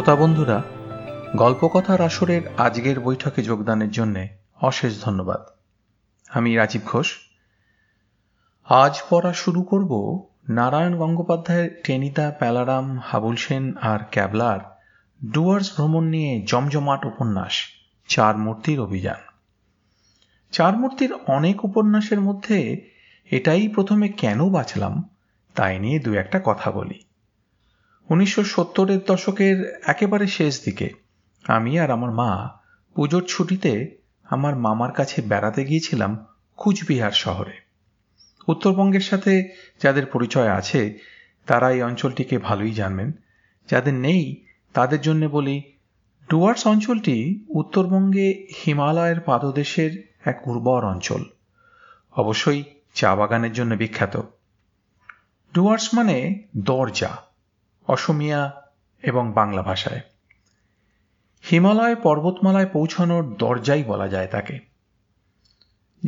শ্রোতা বন্ধুরা, গল্পকথার আসরের আজকের বৈঠকে যোগদানের জন্য অশেষ ধন্যবাদ। আমি রাজীব ঘোষ। আজ পড়া শুরু করব নারায়ণ গঙ্গোপাধ্যায়ের টেনিদা, প্যালারাম, হাবুল সেন আর ক্যাবলার ডুয়ার্স ভ্রমণ নিয়ে জমজমাট উপন্যাস চারমূর্তির অভিযান। চারমূর্তির অনেক উপন্যাসের মধ্যে এটাই প্রথমে কেন বাছলাম তাই নিয়ে দু একটা কথা বলি। 1970-এর দশকের একেবারে শেষ দিকে আমি আর আমার মা পুজোর ছুটিতে আমার মামার কাছে বেড়াতে গিয়েছিলাম কুচবিহার শহরে। উত্তরবঙ্গের সাথে যাদের পরিচয় আছে তারা এই অঞ্চলটিকে ভালোই জানবেন, যাদের নেই তাদের জন্য বলি, ডুয়ার্স অঞ্চলটি উত্তরবঙ্গে হিমালয়ের পাদদেশের এক উর্বর অঞ্চল, অবশ্যই চা বাগানের জন্য বিখ্যাত। ডুয়ার্স মানে দরজা, অসমিয়া এবং বাংলা ভাষায়। হিমালয় পর্বতমালায় পৌঁছানোর দরজাই বলা যায় তাকে।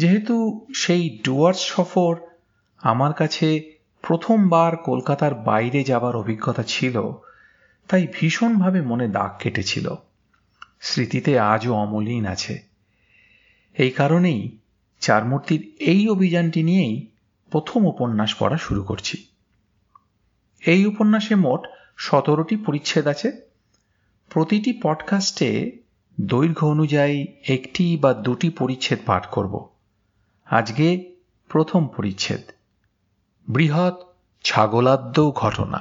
যেহেতু সেই ডুয়ার্স সফর আমার কাছে প্রথমবার কলকাতার বাইরে যাবার অভিজ্ঞতা ছিল, তাই ভীষণভাবে মনে দাগ কেটেছিল, স্মৃতিতে আজও অমলিন আছে। এই কারণেই চারমূর্তির এই অভিযানটি নিয়েই প্রথম উপন্যাস পড়া শুরু করছি। এই উপন্যাসে মোট 17টি পরিচ্ছেদ আছে। প্রতিটি পডকাস্টে দৈর্ঘ্য অনুযায়ী একটি বা দুটি পরিচ্ছেদ পাঠ করব। আজকে প্রথম পরিচ্ছেদ, বৃহৎ ছাগলাদ্য ঘটনা।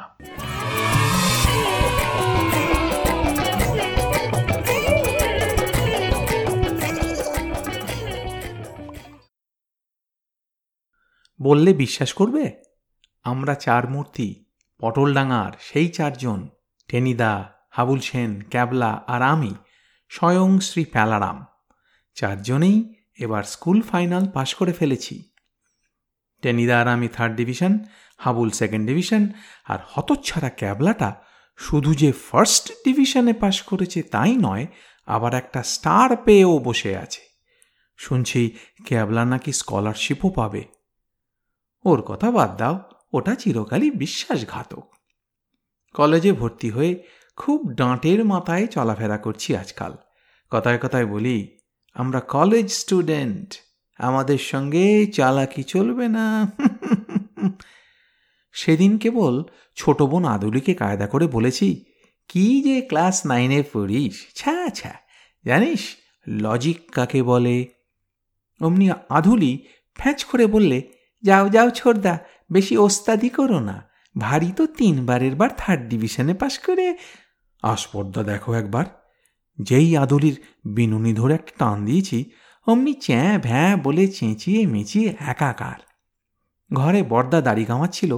বললে বিশ্বাস করবে, আমরা চারমূর্তি, পটলডাঙ্গার সেই চারজন, টেনিদা, হাবুল সেন, ক্যাবলা আর আমি, স্বয়ং শ্রী প্যালারাম, চারজনেই এবার স্কুল ফাইনাল পাশ করে ফেলেছি। টেনিদা আর আমি 3rd division, Habul 2nd division, আর হতচ্ছাড়া ক্যাবলাটা শুধু যে 1st ডিভিশনে পাশ করেছে তাই নয়, আবার একটা স্টার পেয়েও বসে আছে। শুনছি ক্যাবলা নাকি স্কলারশিপও পাবে। ওর কথা বাদ দাও, ওটা চিরকালই বিশ্বাসঘাতক। কলেজে ভর্তি হয়ে খুব ডাঁটের মাথায় চলাফেরা করছি আজকাল। কথায় কথায় বলি, আমরা কলেজ স্টুডেন্ট, আমাদের সঙ্গে চালাকি চলবে না। সেদিন কেবল ছোট বোন আদুলিকে কায়দা করে বলেছি, কি যে ক্লাস 9-এ পড়িস, ছ্যা ছ্যা, জানিস লজিক কাকে বলে। অমনি আদুলি ফ্যাঁচ করে বললে, যাও যাও ছোটদা, বেশি ওস্তাদি করো না, ভারী তো 3বারের বার 3rd ডিভিশনে পাশ করে। আস্পর্ধা দেখো একবার, যেই আদুলির বিনুনি ধরে একটা টান দিয়েছি, অমনি চ্যাঁ ভ্যাঁ বলে চেঁচিয়ে মেঁচিয়ে একাকার। ঘরে বর্দা দাড়ি কামাচ্ছিল,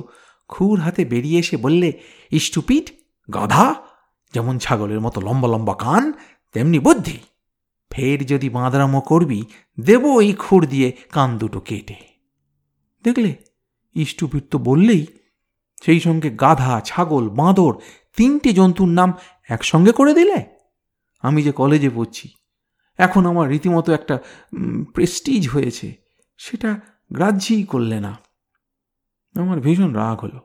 খুর হাতে বেরিয়ে এসে বললে, স্টুপিড, গাধা, যেমন ছাগলের মতো লম্বা লম্বা কান তেমনি বুদ্ধি, ফের যদি বাঁদরামো করবি দেব এই খুর দিয়ে কান দুটো কেটে। দেখলে, স্টুপিড তো বললেই, সেই সঙ্গে গাধা, ছাগল, বাঁদর, 3টে জন্তুর নাম একসঙ্গে করে দিলে। আমি যে কলেজে পড়ছি, এখন আমার রীতিমতো একটা প্রেস্টিজ হয়েছে, সেটা গ্রাহ্যই করলে না। আমার ভীষণ রাগ হলো।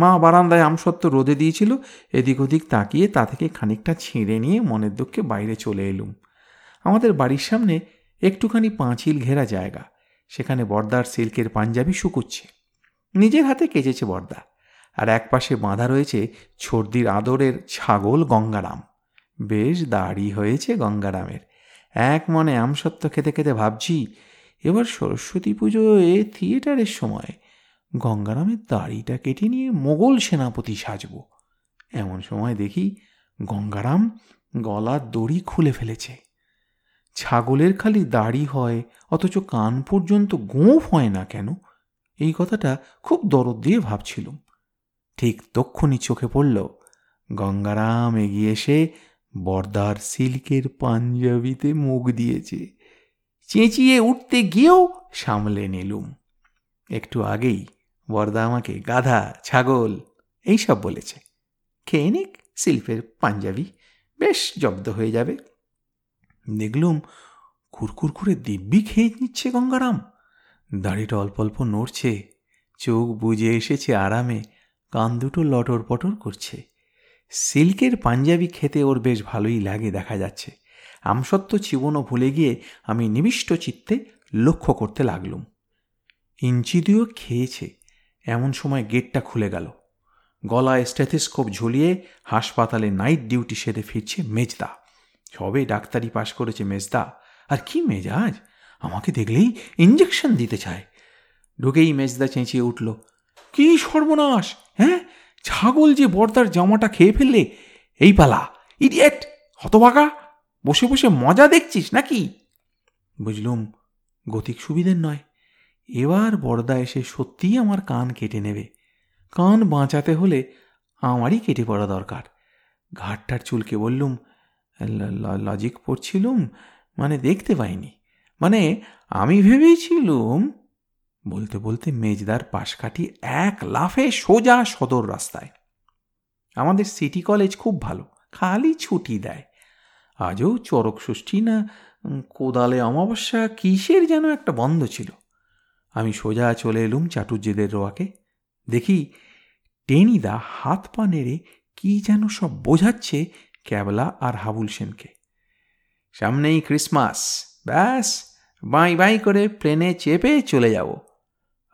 মা বারান্দায় আমসত্ত্ব রোদে দিয়েছিল, এদিক ওদিক তাকিয়ে তা থেকে খানিকটা ছিঁড়ে নিয়ে মনের দুঃখে বাইরে চলে এলুম। আমাদের বাড়ির সামনে একটুখানি পাঁচিল ঘেরা জায়গা, সেখানে বর্দার সিল্কের পাঞ্জাবি শুকুচ্ছে, নিজের হাতে কেচেছে বর্দা, আর একপাশে বাঁধা রয়েছে ছর্দির আদরের ছাগল গঙ্গারাম। বেশ দাড়ি হয়েছে গঙ্গারামের। এক মনে আমসত্ত্ব খেতে খেতে ভাবছি, এবার সরস্বতী পুজোয় থিয়েটারের সময় গঙ্গারামের দাড়িটা কেটে নিয়ে মোগল সেনাপতি সাজব। এমন সময় দেখি গঙ্গারাম গলার দড়ি খুলে ফেলেছে। ছাগলের খালি দাড়ি হয়, অথচ কান পর্যন্ত গোঁফ হয় না কেন, এই কথাটা খুব দরদ দিয়ে ভাবছিলুম। ঠিক তক্ষুনি চোখে পড়ল, গঙ্গারাম এগিয়ে এসে বর্দার সিল্কের পাঞ্জাবিতে মুখ দিয়েছে। চেঁচিয়ে উঠতে গিয়েও সামলে নিলুম। একটু আগেই বর্দা আমাকে গাধা, ছাগল এইসব বলেছে, খেয়ে নিক সিল্কের পাঞ্জাবি, বেশ জব্দ হয়ে যাবে। দেখলুম কুরকুর করে দিব্যি খেয়ে নিচ্ছে গঙ্গারাম। দাড়িটা অল্প অল্প নড়ছে, চোখ বুজে এসেছে আরামে, কান দুটো লটর পটর করছে। সিল্কের পাঞ্জাবি খেতে ওর বেশ ভালোই লাগে দেখা যাচ্ছে। আমসত্ত্ব চিবনও ভুলে গিয়ে আমি নিবিষ্ট চিত্তে লক্ষ্য করতে লাগলুম। ইঞ্চি দুয়েক খেয়েছে। এমন সময় গেটটা খুলে গেল। গলায় স্টেথিস্কোপ ঝুলিয়ে হাসপাতালে নাইট ডিউটি সেরে ফিরছে মেজদা। সবে ডাক্তারি পাশ করেছে মেজদা, আর কি মেজাজ! আমাকে দেখলেই ইঞ্জেকশন দিতে চায়। ঢুকেই মেজদা চেঁচিয়ে উঠল, কি সর্বনাশ! হ্যাঁ, ছাগল যে বর্দার জামাটা খেয়ে ফেললে! এই পালা, ইডিয়েট, হতভাগা, বসে বসে মজা দেখছিস নাকি? বুঝলুম গতিক সুবিধের নয়, এবার বর্দা এসে সত্যিই আমার কান কেটে নেবে। কান বাঁচাতে হলে আমারই কেটে পড়া দরকার। ঘাটটার চুলকে বললুম, লজিক পড়ছিলুম, মানে দেখতে পাইনি, মানে আমি ভেবেছিলুম। বলতে বলতে মেজদার পাশ কাটি এক লাফে সোজা সদর রাস্তায়। আমাদের সিটি কলেজ খুব ভালো, খালি ছুটি দেয়। আজও চরক ষষ্ঠী না কোদালে অমাবস্যা, কিসের যেন একটা বন্ধ ছিল। আমি সোজা চলে এলুম চাটুর্যেদের রোয়াকে। দেখি টেনিদা হাত পা নেড়ে কি যেন সব বোঝাচ্ছে ক্যাবলা আর হাবুল সেনকে। সামনেই ক্রিসমাস, ব্যাস বাঁই বাঁই করে প্লেনে চেপে চলে যাব।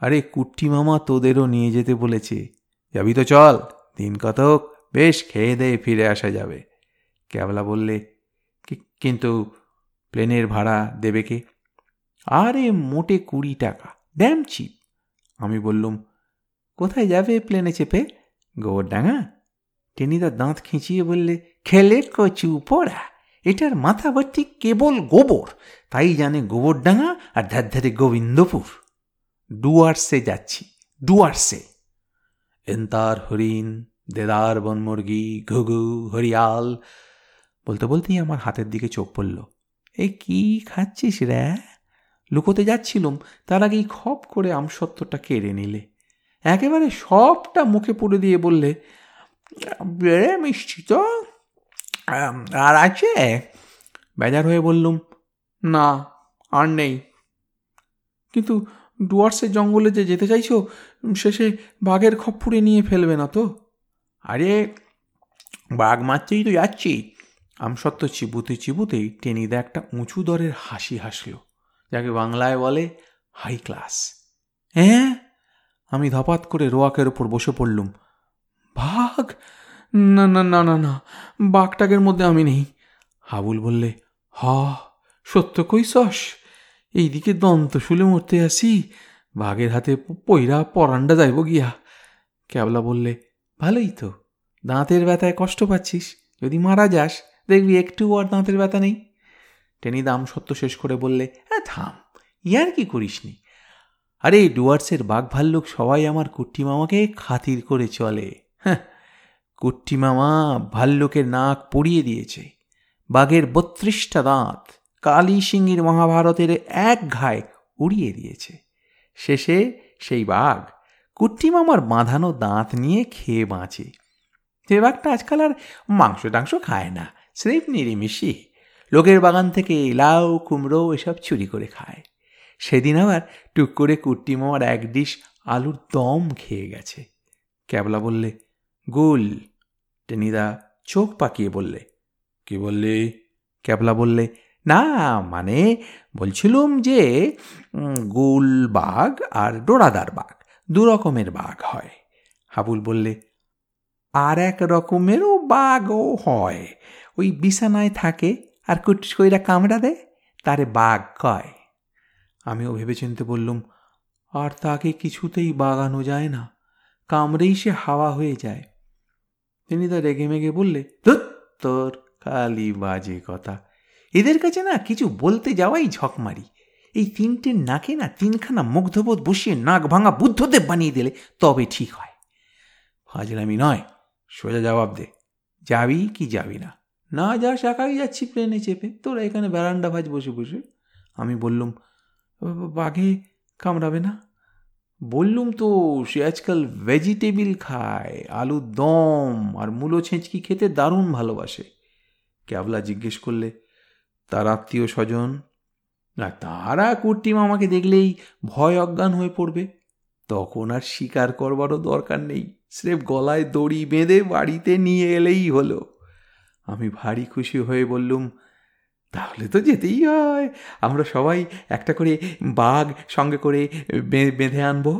আরে কুট্টিমামা তোদেরও নিয়ে যেতে বলেছে, যাবি তো? চল, দিন কতক বেশ খেয়ে দেয়ে ফিরে আসা যাবে। ক্যাবলা বললে, কিন্তু প্লেনের ভাড়া দেবে কে? আরে মোটে 20 টাকা, ড্যাম চিপ। আমি বললুম, কোথায় যাবে প্লেনে চেপে? গোবরডাঙ্গা। টেনিদা দাঁত খিঁচিয়ে বললে, খেলে কচু পোড়া, এটার মাথা ভর্তি কেবল গোবর, তাই জানে গোবরডাঙ্গা আর ধারধারে গোবিন্দপুর। ডুয়ার্সে যাচ্ছি, ডুয়ার্সে। এন্তার হরিণ, দেদার বনমুরগি, ঘুঘু, হরিয়াল। বলতে বলতেই আমার হাতের দিকে চোখ পড়ল। এ কি খাচ্ছিস রে? লুকোতে যাচ্ছিলুম, তার আগেই খপ করে আমসত্ত্বটা কেড়ে নিলে। একেবারে সবটা মুখে পুড়ে দিয়ে বললে, বেড়ে মিষ্টি তো আর আছে? বেজার হয়ে বললুম, না আর নেই। কিন্তু ডুয়ার্সের জঙ্গলে যে যেতে চাইছো, শেষে বাঘের খপ পুড়ে নিয়ে ফেলবে না তো? আরে বাঘ মারতেই তো যাচ্ছি। আমসত্ত্ব চিবুতে চিবুতেই টেনিদা একটা উঁচু দরের হাসি হাসল, যাকে বাংলায় বলে হাই ক্লাস। হ্যাঁ, আমি ধপাত করে রোয়াকের ওপর বসে পড়লুম। বাঘ? না না না না না, বাঘটাকের মধ্যে আমি নেই। হাবুল বললে, হ সত্য কইসস, এইদিকে দন্ত শুলে মরতে আসি, বাঘের হাতে পইরা পরান্ডা যাইব গিয়া। ক্যাবলা বললে, ভালোই তো, দাঁতের ব্যথায় কষ্ট পাচ্ছিস, যদি মারা যাস দেখবি একটু আর দাঁতের ব্যথা নেই। টেনিদা আমসত্ত্ব শেষ করে বললে, হ্যাঁ থাম, ইয়ার কি করিস নি? আরে ডুয়ার্সের বাঘ ভাল্লুক সবাই আমার কুট্টিমামাকে খাতির করে চলে। হ্যাঁ, কুট্টিমামা ভাল্লুকের নাক পুড়িয়ে দিয়েছে, বাঘের 32টা দাঁত কালী সিংহীর মহাভারতের এক ঘায়ে উড়িয়ে দিয়েছে। শেষে সেই বাঘ কুট্টিমামার বাঁধানো দাঁত নিয়ে খেয়ে বাঁচে। যে বাঘটা আজকাল আর মাংস টাংস খায় না, স্রেফ নিরিমিষি লোকের বাগান থেকে লাউ কুমড়ো এসব চুরি করে খায়। সেদিন আবার টুক করে কুট্টিমামার এক ডিশ আলুর দম খেয়ে গেছে। ক্যাবলা বললে, গুল। টেনিদা চোখ পাকিয়ে বললে, কি বললে? ক্যাবলা বললে, না মানে বলছিলুম যে গুল বাঘ আর ডোরাদার বাঘ, দু রকমের বাঘ হয়। হাবুল বললে, আর এক রকমেরও বাঘও হয়, ওই বিছানায় থাকে আর কুটকুট কইরা কামড়া দেয়, তারে বাঘ কয়। আমিও ভেবেচিন্তে বললুম, আর তাকে কিছুতেই বাগানো যায় না, কামড়েই সে হাওয়া হয়ে যায়। তিনি তা রেগে মেগে বললে, ধুর তোর খালি বাজে কথা, এদের কাছে না কিছু বলতে যাওয়াই ঝকমারি। এই তিনটের নাকে না 3খানা মুগ্ধবোধ বসিয়ে নাক ভাঙা বুদ্ধদেব বানিয়ে দিলে তবে ঠিক হয়। ফাজলামি নয়, সোজা জবাব দে, যাবি কি যাবি না? না যা, শাকাই যাচ্ছি প্লেনে চেপে, তোরা এখানে বেরান্ডা ভাজ বসে বসে। আমি বললুম, বাঘে কামড়াবে না? বললুম তো, সে আজকাল ভেজিটেবিল খায়, আলুর দম আর মূলো ছেঁচকি খেতে দারুণ ভালোবাসে। ক্যাবলা জিজ্ঞেস করলে, তার আত্মীয় স্বজন? না, তারা কুট্টিমামাকে দেখলেই ভয় অজ্ঞান হয়ে পড়বে, তখন আর শিকার করবারও দরকার নেই। স্রেফ গলায় দড়ি বেঁধে বাড়িতে নিয়ে এলেই হলো। আমি ভারী খুশি হয়ে বললুম, তাহলে তো যেতেই হয়, আমরা সবাই একটা করে বাঘ সঙ্গে করে বেঁধে আনবো।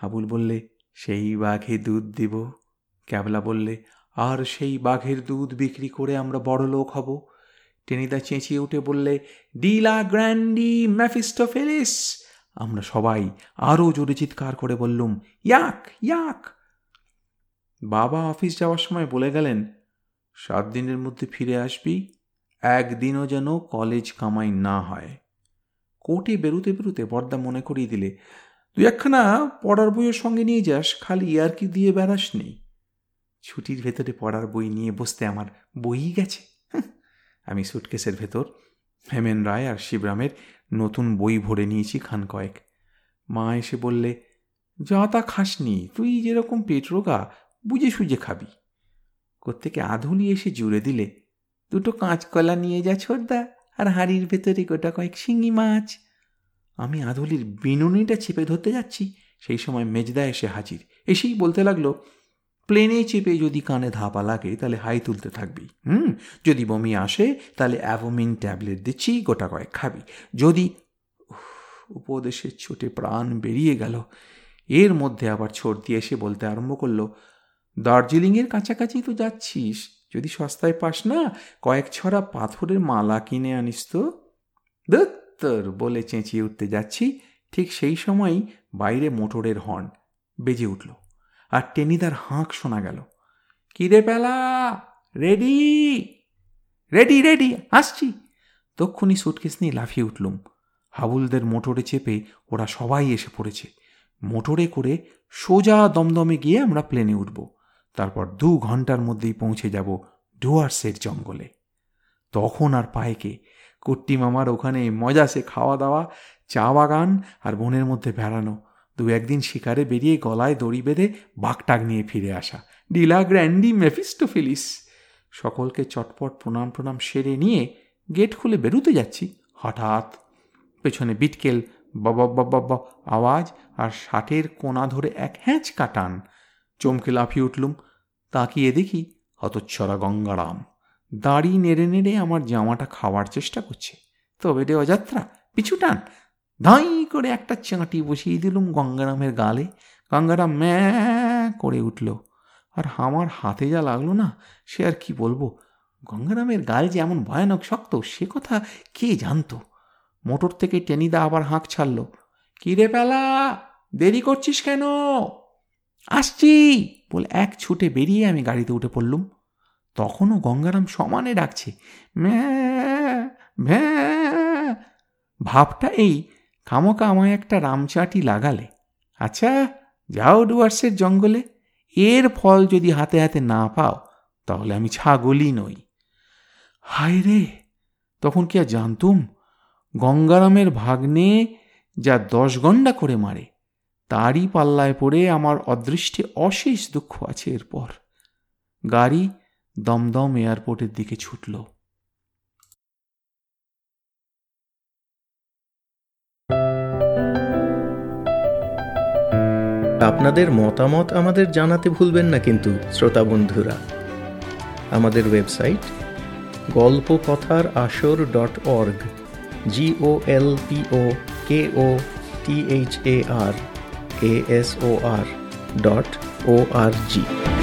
হাবুল বললে, সেই বাঘে দুধ দিব। ক্যাবলা বললে, আর সেই বাঘের দুধ বিক্রি করে আমরা বড় লোক হব। টেনিদা চেঁচিয়ে উঠে বললে, ডিলা গ্র্যান্ডি ম্যাফিস্টোফেলিস। আমরা সবাই আরও জোরে চিৎকার করে বললুম, ইয়াক ইয়াক। বাবা অফিস যাওয়ার সময় বলে গেলেন, 7 দিনের মধ্যে ফিরে আসবি, একদিনও যেন কলেজ কামাই না হয়। কোর্টে বেরুতে বেরুতে বর্দা মনে করিয়ে দিলে, তুই একখানা পড়ার বইয়ের সঙ্গে নিয়ে যাস, খালি ইয়ারকি দিয়ে বেড়াস নি। ছুটির ভেতরে পড়ার বই নিয়ে বসতে আমার বইই গেছে। আমি সুটকেসের ভেতর হেমেন রায় আর শিবরামের নতুন বই ভরে নিয়েছি খান কয়েক। মা এসে বললে, যা তা খাসনি, তুই যেরকম পেট রোগা, বুঝে সুঝে খাবি। কোত্থেকে আধুলি এসে জুড়ে দিলে, দুটো কাঁচকলা নিয়ে যা ছোটদা, আর হাঁড়ির ভেতরে গোটা কয়েক শিঙি মাছ। আমি আধুলির বিনুনিটা চেপে ধরতে যাচ্ছি, সেই সময় মেজদা এসে হাজির। এসেই বলতে লাগলো, প্লেনে চেপে যদি কানে ধাপা লাগে তাহলে হাই তুলতে থাকবি, যদি বমি আসে তাহলে অ্যাভোমিন ট্যাবলেট দিচ্ছি, গোটা কয়েক খাবি, যদি উপদেশের ছোটে প্রাণ বেরিয়ে গেল। এর মধ্যে আবার ছোট দিয়ে এসে বলতে আরম্ভ করলো, দার্জিলিংয়ের কাছাকাছি তো যাচ্ছিস, যদি সস্তায় পাস না কয়েক ছড়া পাথরের মালা কিনে আনিস তো। দত্তর বলে চেঁচিয়ে উঠতে যাচ্ছি, ঠিক সেই সময়ই বাইরে মোটরের হর্ন বেজে উঠল আর টেনিদার হাঁক শোনা গেল, কিরে পেলা, রেডি রেডি রেডি, আসছি। তক্ষুনি সুটকেস নিয়ে লাফিয়ে উঠলুম। হাবুলদের মোটরে চেপে ওরা সবাই এসে পড়েছে। মোটরে করে সোজা দমদমে গিয়ে আমরা প্লেনে উঠব, তারপর 2 ঘন্টার মধ্যেই পৌঁছে যাব ডুয়ার্সের জঙ্গলে। তখন আর পায়কে কুট্টিমামার ওখানে মজাসে খাওয়া দাওয়া, চা বাগান আর বনের মধ্যে বেড়ানো, 2-1 দিন শিকারে বেরিয়ে গলায় দড়ি বেঁধে বাঘটাক নিয়ে ফিরে আসা, ডিলা গ্র্যান্ডি মেফিস্টোফেলিস। সকলকে চটপট প্রণাম প্রণাম সেরে নিয়ে গেট খুলে বেরুতে যাচ্ছি, হঠাৎ পেছনে বিটকেল বাব আওয়াজ আর শার্টের কোনা ধরে এক হ্যাঁচকা টান। চমকে লাফিয়ে উঠলুম, তাকিয়ে দেখি হতচ্ছড়া গঙ্গারাম দাড়ি নেড়ে নেড়ে আমার জামাটা খাওয়ার চেষ্টা করছে। তবে রে অযাত্রা, পিছু টান। ধাঁই করে একটা চাঁটি বসিয়ে দিলুম গঙ্গারামের গালে। গঙ্গারাম ম্যা করে উঠল, আর আমার হাতে যা লাগলো না সে আর কি বলবো। গঙ্গারামের গাল যে এমন ভয়ানক শক্ত সে কথা কে জানতো। মোটর থেকে টেনিদা আবার হাঁক ছাড়ল, কিরে পেলা, দেরি করছিস কেন, আসছি বলে এক ছুটে বেরিয়ে আমি গাড়িতে উঠে পড়লুম। তখনও গঙ্গারাম সমানে ডাকছে, ম্যাঁ ম্যাঁ। ভাবটা এই, খামোকা আমায় একটা রামচাটি লাগালে, আচ্ছা যাও ডুয়ার্সের জঙ্গলে, এর ফল যদি হাতে হাতে না পাও তাহলে আমি ছাগলই নই। হায় রে, তখন কি আর জানতুম গঙ্গারামের ভাগ্নে যা 10 গণ্ডা করে মারে তারই পাল্লায় পড়ে আমার অদৃষ্টে অশেষ দুঃখ আছে। এরপর গাড়ি দমদম এয়ারপোর্টের দিকে ছুটল। আপনাদের মতামত আমাদের জানাতে ভুলবেন না কিন্তু শ্রোতা বন্ধুরা। আমাদের ওয়েবসাইট golpokotharashor.org golpokotharashor.org